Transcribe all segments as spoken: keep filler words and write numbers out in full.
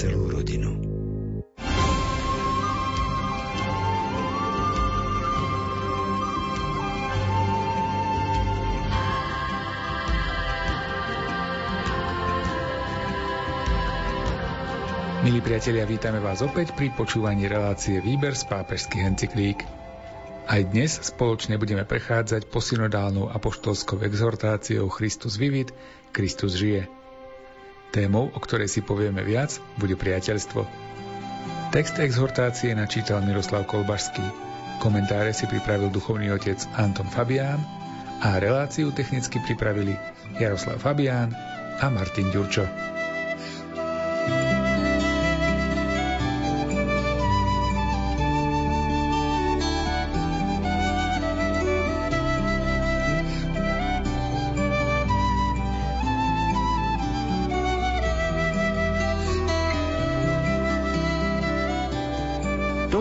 celú rodinu. Milí priatelia, vítame vás opäť pri počúvaní relácie Výber z pápežských encyklík. Aj dnes spoločne budeme prechádzať posynodálnou apoštolskou exhortáciou Christus vivit, Kristus žije. Témou, o ktorej si povieme viac, bude priateľstvo. Text exhortácie načítal Miroslav Kolbašský. Komentáre si pripravil duchovný otec Anton Fabián a reláciu technicky pripravili Jaroslav Fabián a Martin Ďurčo.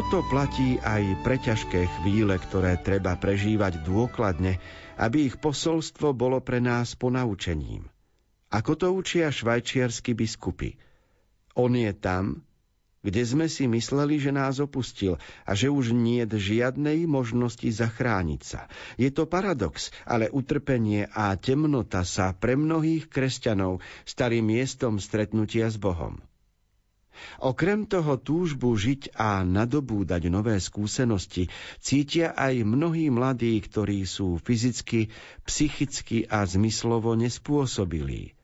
To platí aj pre ťažké chvíle, ktoré treba prežívať dôkladne, aby ich posolstvo bolo pre nás ponaučením. Ako to učia švajčiarski biskupy. On je tam, kde sme si mysleli, že nás opustil a že už nie je žiadnej možnosti zachrániť sa. Je to paradox, ale utrpenie a temnota sa pre mnohých kresťanov stali miestom stretnutia s Bohom. Okrem toho túžbu žiť a nadobúdať nové skúsenosti cítia aj mnohí mladí, ktorí sú fyzicky, psychicky a zmyslovo nespôsobilí.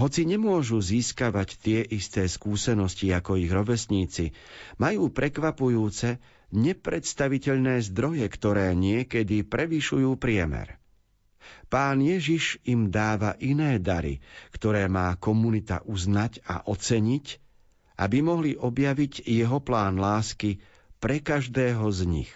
Hoci nemôžu získavať tie isté skúsenosti ako ich rovesníci, majú prekvapujúce, nepredstaviteľné zdroje, ktoré niekedy prevyšujú priemer. Pán Ježiš im dáva iné dary, ktoré má komunita uznať a oceniť, aby mohli objaviť jeho plán lásky pre každého z nich.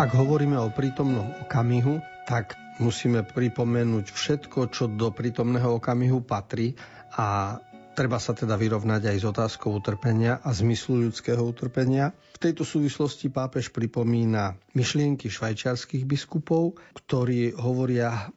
Ak hovoríme o prítomnom okamihu, tak musíme pripomenúť všetko, čo do prítomného okamihu patrí a treba sa teda vyrovnať aj s otázkou utrpenia a zmyslu ľudského utrpenia. V tejto súvislosti pápež pripomína myšlienky švajčiarskych biskupov, ktorí hovoria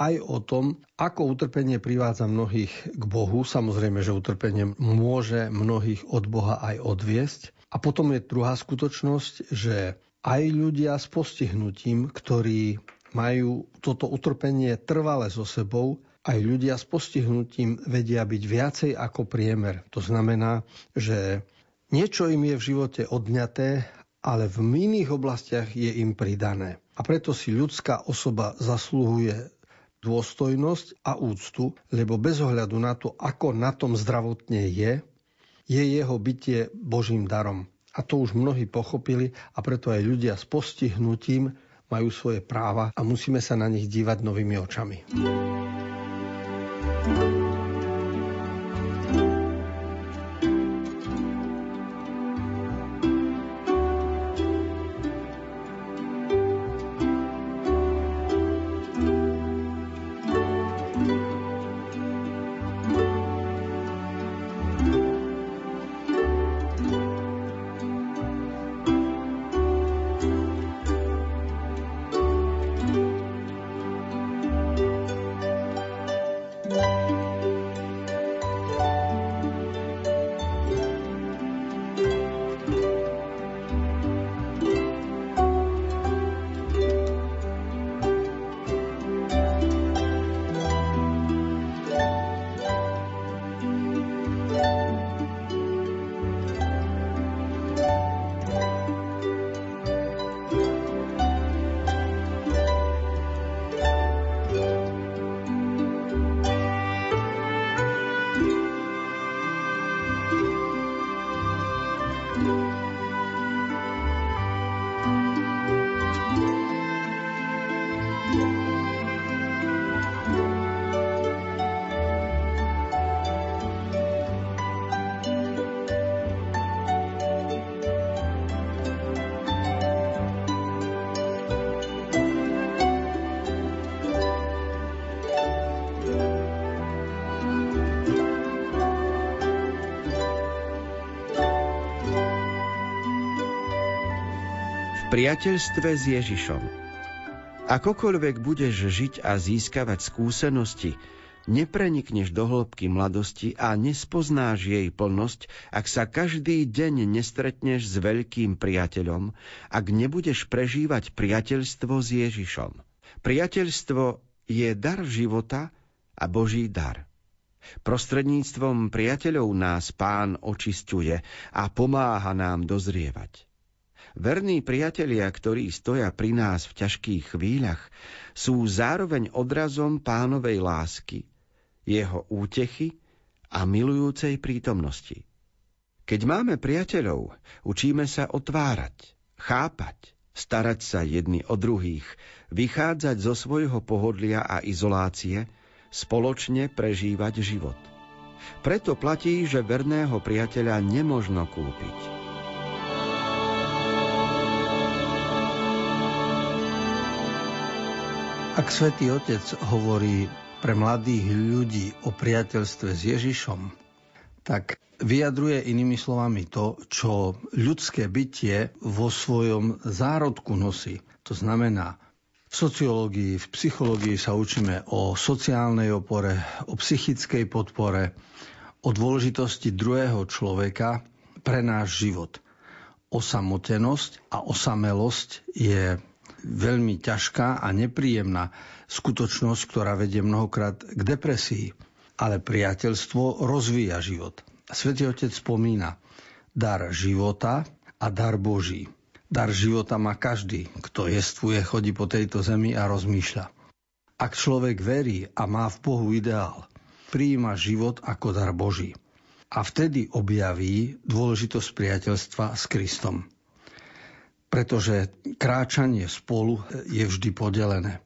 aj o tom, ako utrpenie privádza mnohých k Bohu. Samozrejme, že utrpenie môže mnohých od Boha aj odviesť. A potom je druhá skutočnosť, že aj ľudia s postihnutím, ktorí majú toto utrpenie trvale so sebou, aj ľudia s postihnutím vedia byť viacej ako priemer. To znamená, že niečo im je v živote odňaté, ale v iných oblastiach je im pridané. A preto si ľudská osoba zasluhuje dôstojnosť a úctu, lebo bez ohľadu na to, ako na tom zdravotne je, je jeho bytie Božím darom. A to už mnohí pochopili a preto aj ľudia s postihnutím majú svoje práva a musíme sa na nich dívať novými očami. Thank you. priateľstve s Ježišom. Akokoľvek budeš žiť a získavať skúsenosti, neprenikneš do hĺbky mladosti a nespoznáš jej plnosť, ak sa každý deň nestretneš s veľkým priateľom, ak nebudeš prežívať priateľstvo s Ježišom. Priateľstvo je dar života a Boží dar. Prostredníctvom priateľov nás Pán očisťuje a pomáha nám dozrievať. Verní priatelia, ktorí stoja pri nás v ťažkých chvíľach, sú zároveň odrazom Pánovej lásky, jeho útechy a milujúcej prítomnosti. Keď máme priateľov, učíme sa otvárať, chápať, starať sa jedni o druhých, vychádzať zo svojho pohodlia a izolácie, spoločne prežívať život. Preto platí, že verného priateľa nemožno kúpiť. Ak Svätý Otec hovorí pre mladých ľudí o priateľstve s Ježišom, tak vyjadruje inými slovami to, čo ľudské bytie vo svojom zárodku nosí. To znamená, v sociológii, v psychológii sa učíme o sociálnej opore, o psychickej podpore, o dôležitosti druhého človeka pre náš život. Osamotenosť a osamelosť je veľmi ťažká a nepríjemná skutočnosť, ktorá vedie mnohokrát k depresii. Ale priateľstvo rozvíja život. Svätý Otec spomína dar života a dar Boží. Dar života má každý, kto jestvuje, chodí po tejto zemi a rozmýšľa. Ak človek verí a má v Bohu ideál, prijíma život ako dar Boží. A vtedy objaví dôležitosť priateľstva s Kristom. Pretože kráčanie spolu je vždy podelené.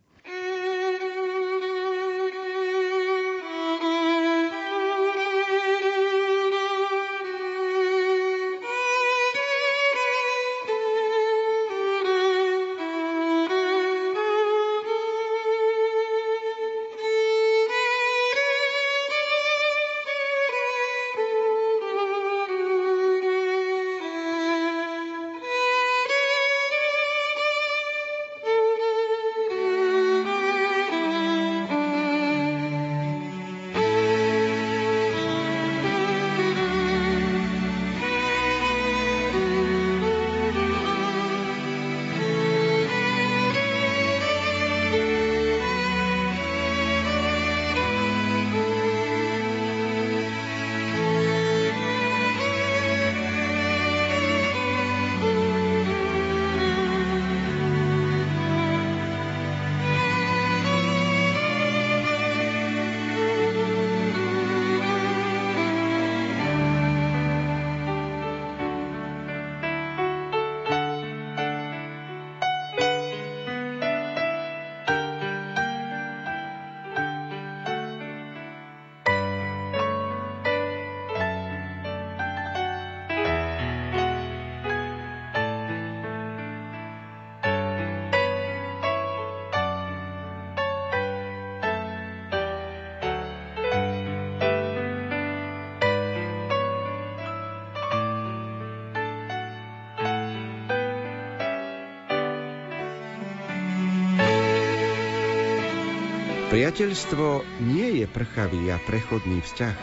Priateľstvo nie je prchavý a prechodný vzťah,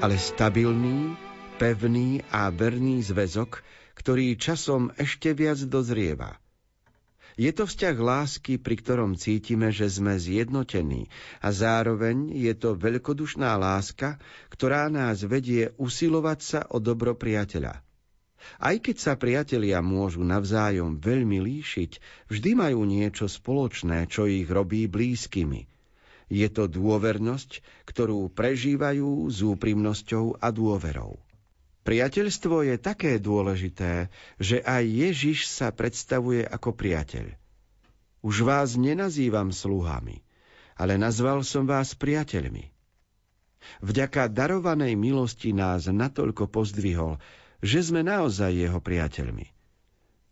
ale stabilný, pevný a verný zväzok, ktorý časom ešte viac dozrieva. Je to vzťah lásky, pri ktorom cítime, že sme zjednotení, a zároveň je to veľkodušná láska, ktorá nás vedie usilovať sa o dobro priateľa. Aj keď sa priatelia môžu navzájom veľmi líšiť, vždy majú niečo spoločné, čo ich robí blízkymi. Je to dôvernosť, ktorú prežívajú s úprimnosťou a dôverou. Priateľstvo je také dôležité, že aj Ježiš sa predstavuje ako priateľ. Už vás nenazývam sluhami, ale nazval som vás priateľmi. Vďaka darovanej milosti nás natoľko pozdvihol, že sme naozaj jeho priateľmi.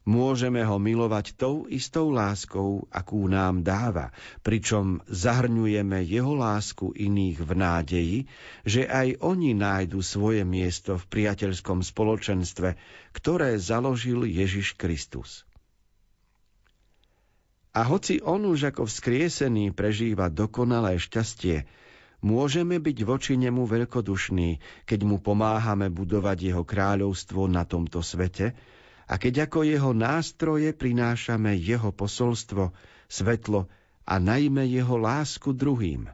Môžeme ho milovať tou istou láskou, akú nám dáva, pričom zahrňujeme jeho lásku iných v nádeji, že aj oni nájdu svoje miesto v priateľskom spoločenstve, ktoré založil Ježiš Kristus. A hoci on už ako vzkriesený prežíva dokonalé šťastie, môžeme byť voči nemu veľkodušní, keď mu pomáhame budovať jeho kráľovstvo na tomto svete a keď ako jeho nástroje prinášame jeho posolstvo, svetlo a najmä jeho lásku druhým.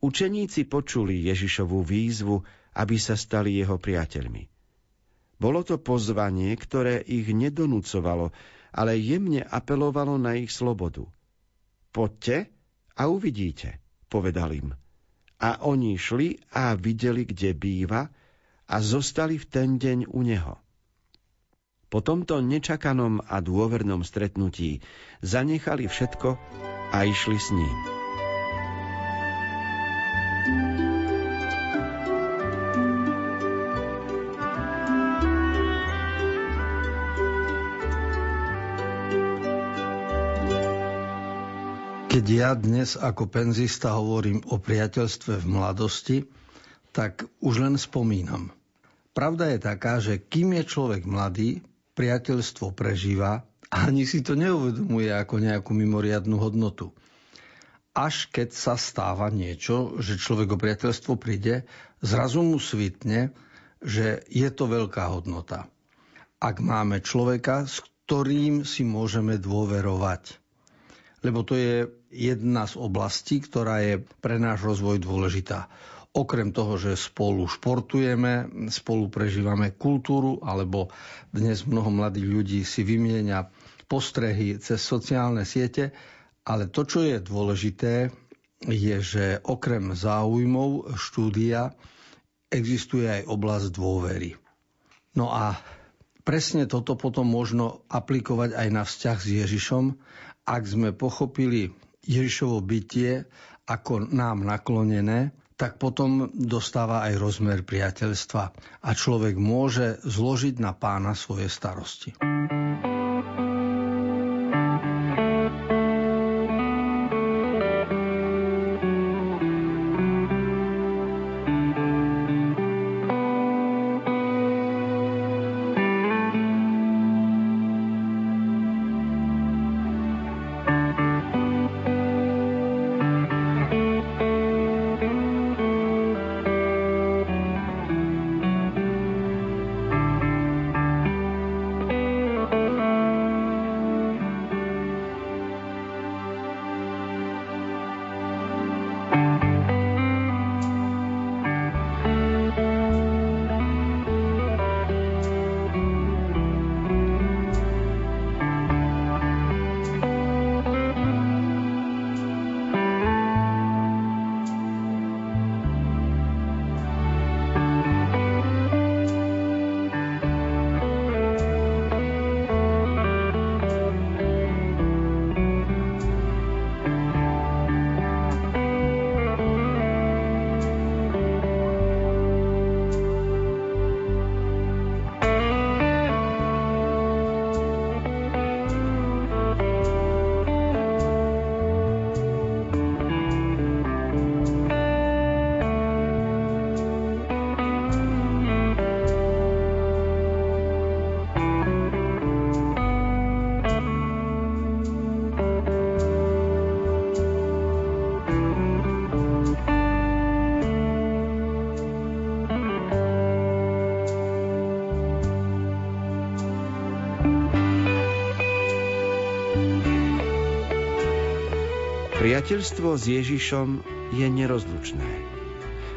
Učeníci počuli Ježišovú výzvu, aby sa stali jeho priateľmi. Bolo to pozvanie, ktoré ich nedonúcovalo, ale jemne apelovalo na ich slobodu. Poďte a uvidíte, povedal im. A oni šli a videli, kde býva, a zostali v ten deň u neho. Po tomto nečakanom a dôvernom stretnutí zanechali všetko a išli s ním. Keď ja dnes ako penzista hovorím o priateľstve v mladosti, tak už len spomínam. Pravda je taká, že kým je človek mladý, priateľstvo prežíva a ani si to neuvedomuje ako nejakú mimoriadnu hodnotu. Až keď sa stáva niečo, že človek o priateľstvo príde, zrazu mu svitne, že je to veľká hodnota. Ak máme človeka, s ktorým si môžeme dôverovať. Lebo to je jedna z oblastí, ktorá je pre náš rozvoj dôležitá. Okrem toho, že spolu športujeme, spolu prežívame kultúru, alebo dnes mnoho mladých ľudí si vymieňa postrehy cez sociálne siete, ale to, čo je dôležité, je, že okrem záujmov štúdia existuje aj oblasť dôvery. No a presne toto potom možno aplikovať aj na vzťah s Ježišom, ak sme pochopili Ježišovo bytie ako nám naklonené, tak potom dostáva aj rozmer priateľstva a človek môže zložiť na Pána svoje starosti. Priateľstvo s Ježišom je nerozlučné.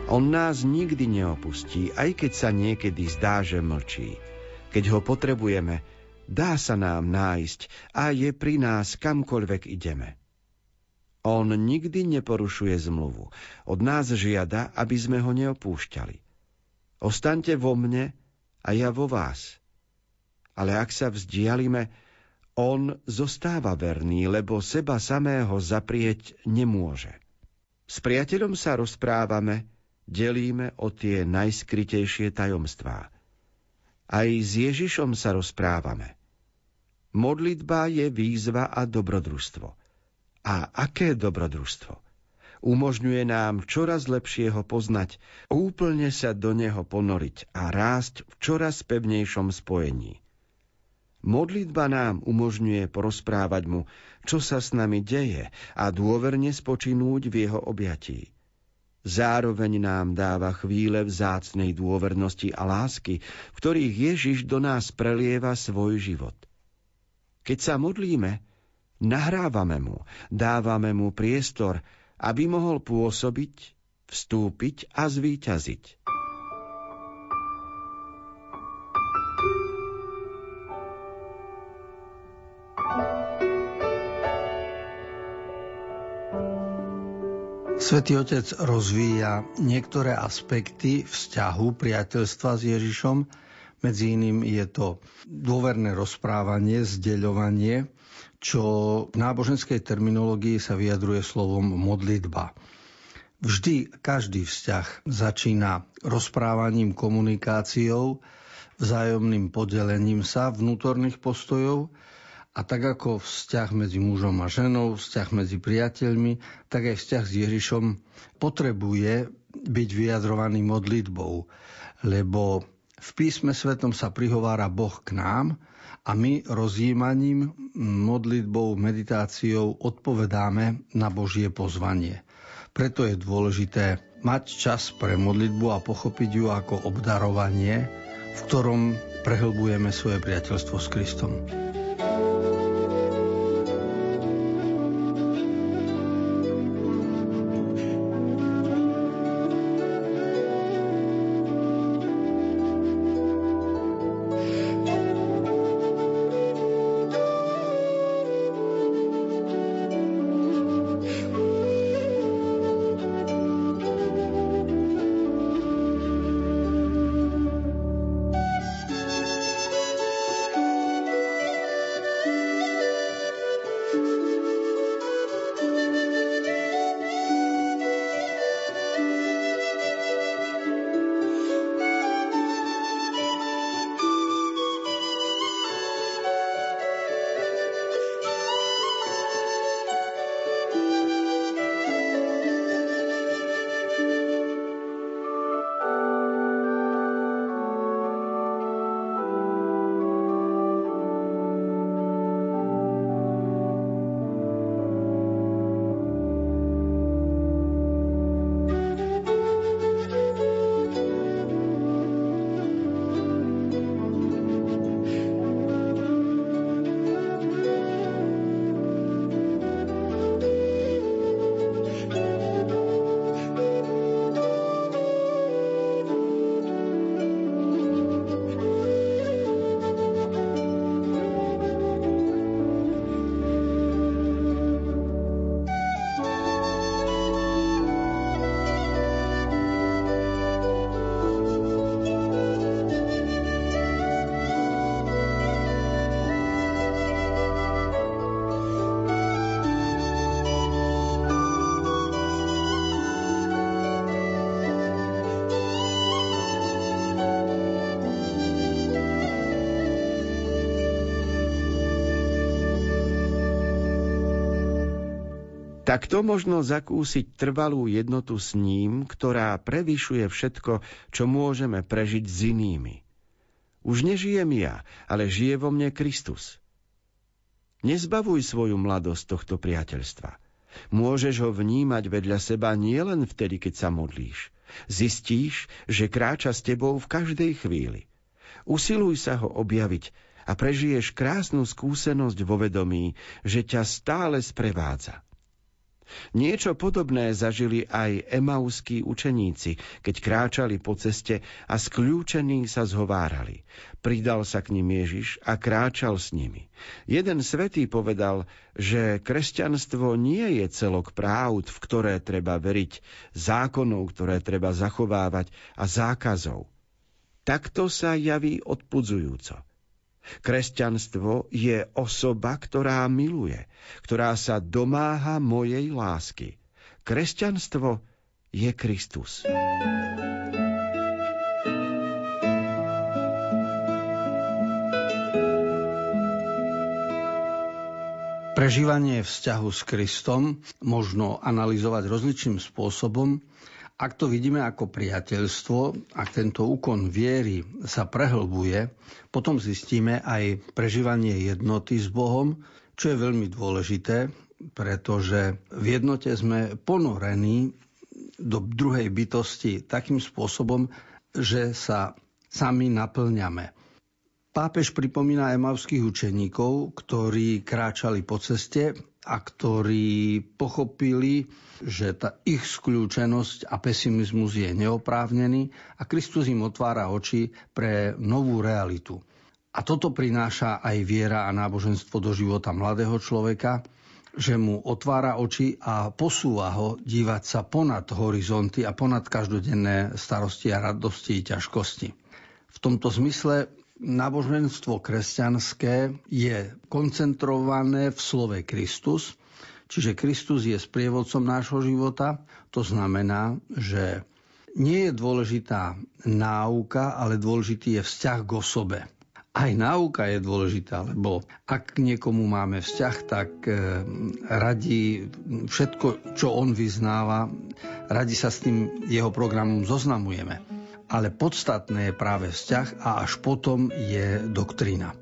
On nás nikdy neopustí, aj keď sa niekedy zdá, že mlčí. Keď ho potrebujeme, dá sa nám nájsť a je pri nás kamkoľvek ideme. On nikdy neporušuje zmluvu. Od nás žiada, aby sme ho neopúšťali. Ostaňte vo mne a ja vo vás. Ale ak sa vzdialime, on zostáva verný, lebo seba samého zaprieť nemôže. S priateľom sa rozprávame, delíme o tie najskrytejšie tajomstvá. Aj s Ježišom sa rozprávame. Modlitba je výzva a dobrodružstvo. A aké dobrodružstvo? Umožňuje nám čoraz lepšie ho poznať, úplne sa do neho ponoriť a rásť v čoraz pevnejšom spojení. Modlitba nám umožňuje porozprávať mu, čo sa s nami deje, a dôverne spočinúť v jeho objatí. Zároveň nám dáva chvíle vzácnej dôvernosti a lásky, v ktorých Ježiš do nás prelieva svoj život. Keď sa modlíme, nahrávame mu, dávame mu priestor, aby mohol pôsobiť, vstúpiť a zvíťaziť. Svätý Otec rozvíja niektoré aspekty vzťahu priateľstva s Ježišom. Medzi iným je to dôverné rozprávanie, zdeľovanie, čo v náboženskej terminológii sa vyjadruje slovom modlitba. Vždy každý vzťah začína rozprávaním, komunikáciou, vzájomným podelením sa vnútorných postojov. A tak ako vzťah medzi mužom a ženou, vzťah medzi priateľmi, tak aj vzťah s Ježišom potrebuje byť vyjadrovaný modlitbou. Lebo v písme svätom sa prihovára Boh k nám a my rozjímaním, modlitbou, meditáciou odpovedáme na Božie pozvanie. Preto je dôležité mať čas pre modlitbu a pochopiť ju ako obdarovanie, v ktorom prehlbujeme svoje priateľstvo s Kristom. Takto možno zakúsiť trvalú jednotu s ním, ktorá prevyšuje všetko, čo môžeme prežiť s inými. Už nežijem ja, ale žije vo mne Kristus. Nezbavuj svoju mladosť tohto priateľstva. Môžeš ho vnímať vedľa seba nielen vtedy, keď sa modlíš. Zistíš, že kráča s tebou v každej chvíli. Usiluj sa ho objaviť a prežiješ krásnu skúsenosť vo vedomí, že ťa stále sprevádza. Niečo podobné zažili aj emauzskí učeníci, keď kráčali po ceste a skľúčení sa zhovárali. Pridal sa k nim Ježiš a kráčal s nimi. Jeden svätý povedal, že kresťanstvo nie je celok práv, v ktoré treba veriť, zákonov, ktoré treba zachovávať, a zákazov. Takto sa javí odpudzujúco. Kresťanstvo je osoba, ktorá miluje, ktorá sa domáha mojej lásky. Kresťanstvo je Kristus. Prežívanie vzťahu s Kristom možno analyzovať rozličným spôsobom, Ak to vidíme ako priateľstvo, ak tento úkon viery sa prehlbuje, potom zistíme aj prežívanie jednoty s Bohom, čo je veľmi dôležité, pretože v jednote sme ponorení do druhej bytosti takým spôsobom, že sa sami naplňame. Pápež pripomína emauzských učeníkov, ktorí kráčali po ceste a ktorí pochopili, že tá ich skľúčenosť a pesimizmus je neoprávnený a Kristus im otvára oči pre novú realitu. A toto prináša aj viera a náboženstvo do života mladého človeka, že mu otvára oči a posúva ho dívať sa ponad horizonty a ponad každodenné starosti a radosti a ťažkosti. V tomto zmysle náboženstvo kresťanské je koncentrované v slove Kristus, čiže Kristus je sprievodcom nášho života. To znamená, že nie je dôležitá náuka, ale dôležitý je vzťah k osobe. Aj náuka je dôležitá, lebo ak k niekomu máme vzťah, tak radi všetko, čo on vyznáva, radi sa s tým jeho programom zoznamujeme. Ale podstatné je práve vzťah a až potom je doktrína.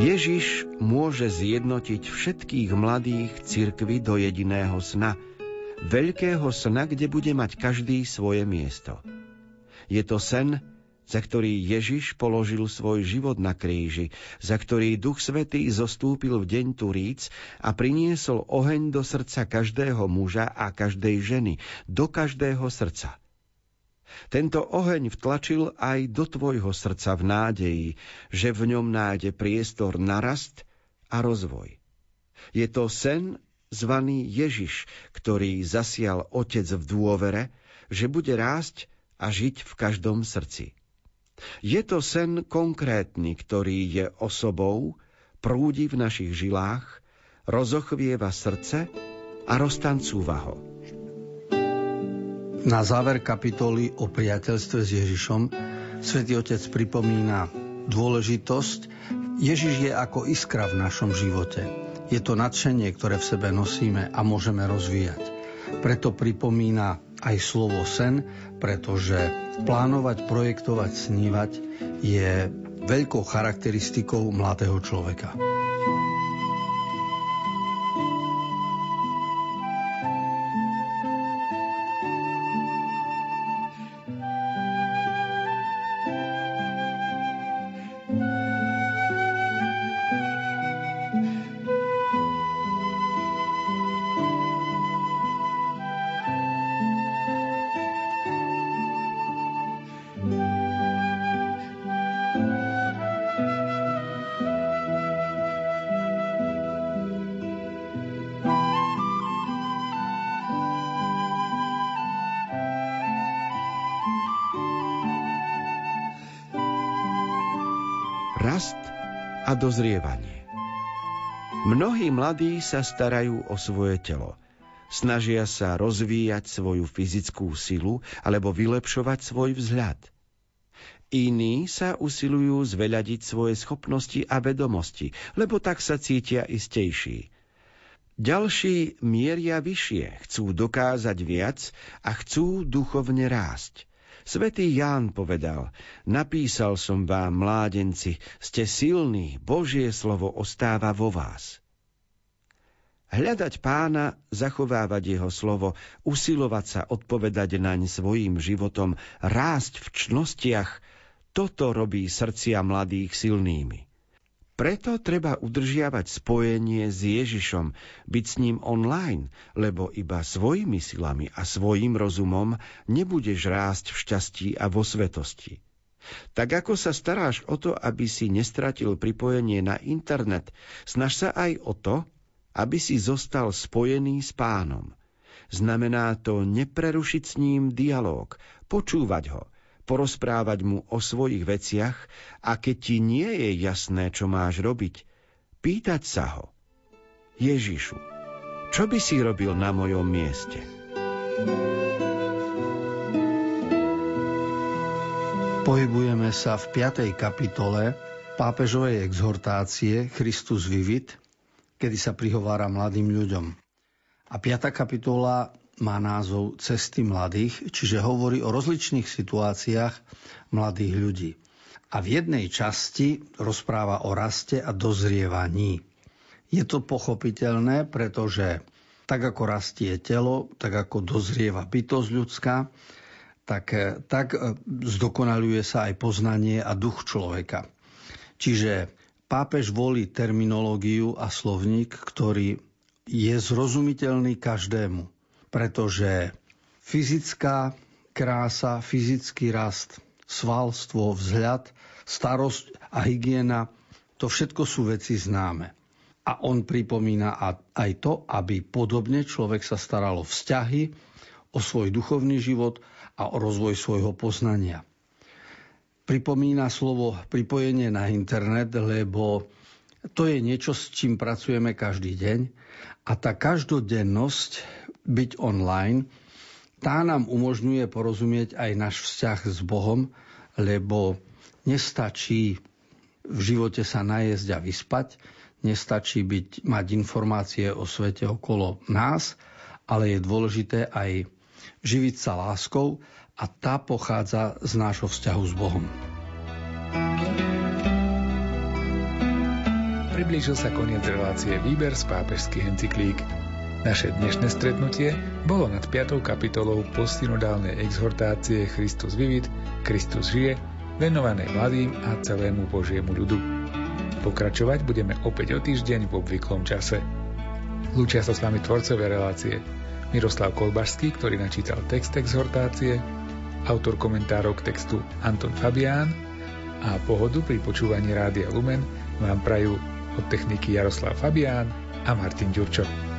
Ježiš môže zjednotiť všetkých mladých cirkvi do jediného sna, veľkého sna, kde bude mať každý svoje miesto. Je to sen, za ktorý Ježiš položil svoj život na kríži, za ktorý Duch Svätý zostúpil v deň Turíc a priniesol oheň do srdca každého muža a každej ženy, do každého srdca. Tento oheň vtlačil aj do tvojho srdca v nádeji, že v ňom nájde priestor na rast a rozvoj. Je to sen zvaný Ježiš, ktorý zasial Otec v dôvere, že bude rásť a žiť v každom srdci. Je to sen konkrétny, ktorý je osobou, prúdi v našich žilách, rozochvieva srdce a roztancúva ho. Na záver kapitoly o priateľstve s Ježišom Svätý Otec pripomína dôležitosť. Ježiš je ako iskra v našom živote. Je to nadšenie, ktoré v sebe nosíme a môžeme rozvíjať. Preto pripomína aj slovo sen, pretože plánovať, projektovať, snívať je veľkou charakteristikou mladého človeka. Rast a dozrievanie. Mnohí mladí sa starajú o svoje telo. Snažia sa rozvíjať svoju fyzickú silu alebo vylepšovať svoj vzhľad. Iní sa usilujú zveľadiť svoje schopnosti a vedomosti, lebo tak sa cítia istejší. Ďalší mieria vyššie, chcú dokázať viac a chcú duchovne rásť. Svätý Ján povedal: napísal som vám, mládenci, ste silní, Božie slovo ostáva vo vás. Hľadať Pána, zachovávať jeho slovo, usilovať sa odpovedať naň svojím životom, rásť v čnostiach, toto robí srdcia mladých silnými. Preto treba udržiavať spojenie s Ježišom, byť s ním online, lebo iba svojimi silami a svojím rozumom nebudeš rásť v šťastí a vo svetosti. Tak ako sa staráš o to, aby si nestratil pripojenie na internet, snaž sa aj o to, aby si zostal spojený s Pánom. Znamená to neprerušiť s ním dialóg, počúvať ho, porozprávať mu o svojich veciach a keď ti nie je jasné, čo máš robiť, pýtať sa ho: Ježišu, čo by si robil na mojom mieste? Pohybujeme sa v piatej kapitole pápežovej exhortácie Christus vivit, kedy sa prihovára mladým ľuďom. A piata kapitola má názov Cesty mladých, čiže hovorí o rozličných situáciách mladých ľudí. A v jednej časti rozpráva o raste a dozrievaní. Je to pochopiteľné, pretože tak ako rastie telo, tak ako dozrieva bytosť ľudská, tak, tak zdokonaľuje sa aj poznanie a duch človeka. Čiže pápež volí terminológiu a slovník, ktorý je zrozumiteľný každému. Pretože fyzická krása, fyzický rast, svalstvo, vzhľad, starosť a hygiena, to všetko sú veci známe. A on pripomína aj to, aby podobne človek sa staral o vzťahy, o svoj duchovný život a o rozvoj svojho poznania. Pripomína slovo pripojenie na internet, lebo to je niečo, s čím pracujeme každý deň a tá každodennosť byť online, tá nám umožňuje porozumieť aj náš vzťah s Bohom, lebo nestačí v živote sa najesť a vyspať, nestačí byť, mať informácie o svete okolo nás, ale je dôležité aj živiť sa láskou a tá pochádza z nášho vzťahu s Bohom. Priblížil sa koniec relácie Výber z pápežských encyklík. Naše dnešné stretnutie bolo nad piatou kapitolou postsynodálnej exhortácie Christus vivit, Kristus žije, venované mladým a celému Božiemu ľudu. Pokračovať budeme opäť o týždeň v obvyklom čase. Lúčia sa s vami tvorcové relácie Miroslav Kolbašský, ktorý načítal text exhortácie, autor komentárov k textu Anton Fabián a pohodu pri počúvaní Rádia Lumen vám prajú od techniky Jaroslav Fabián a Martin Ďurčo.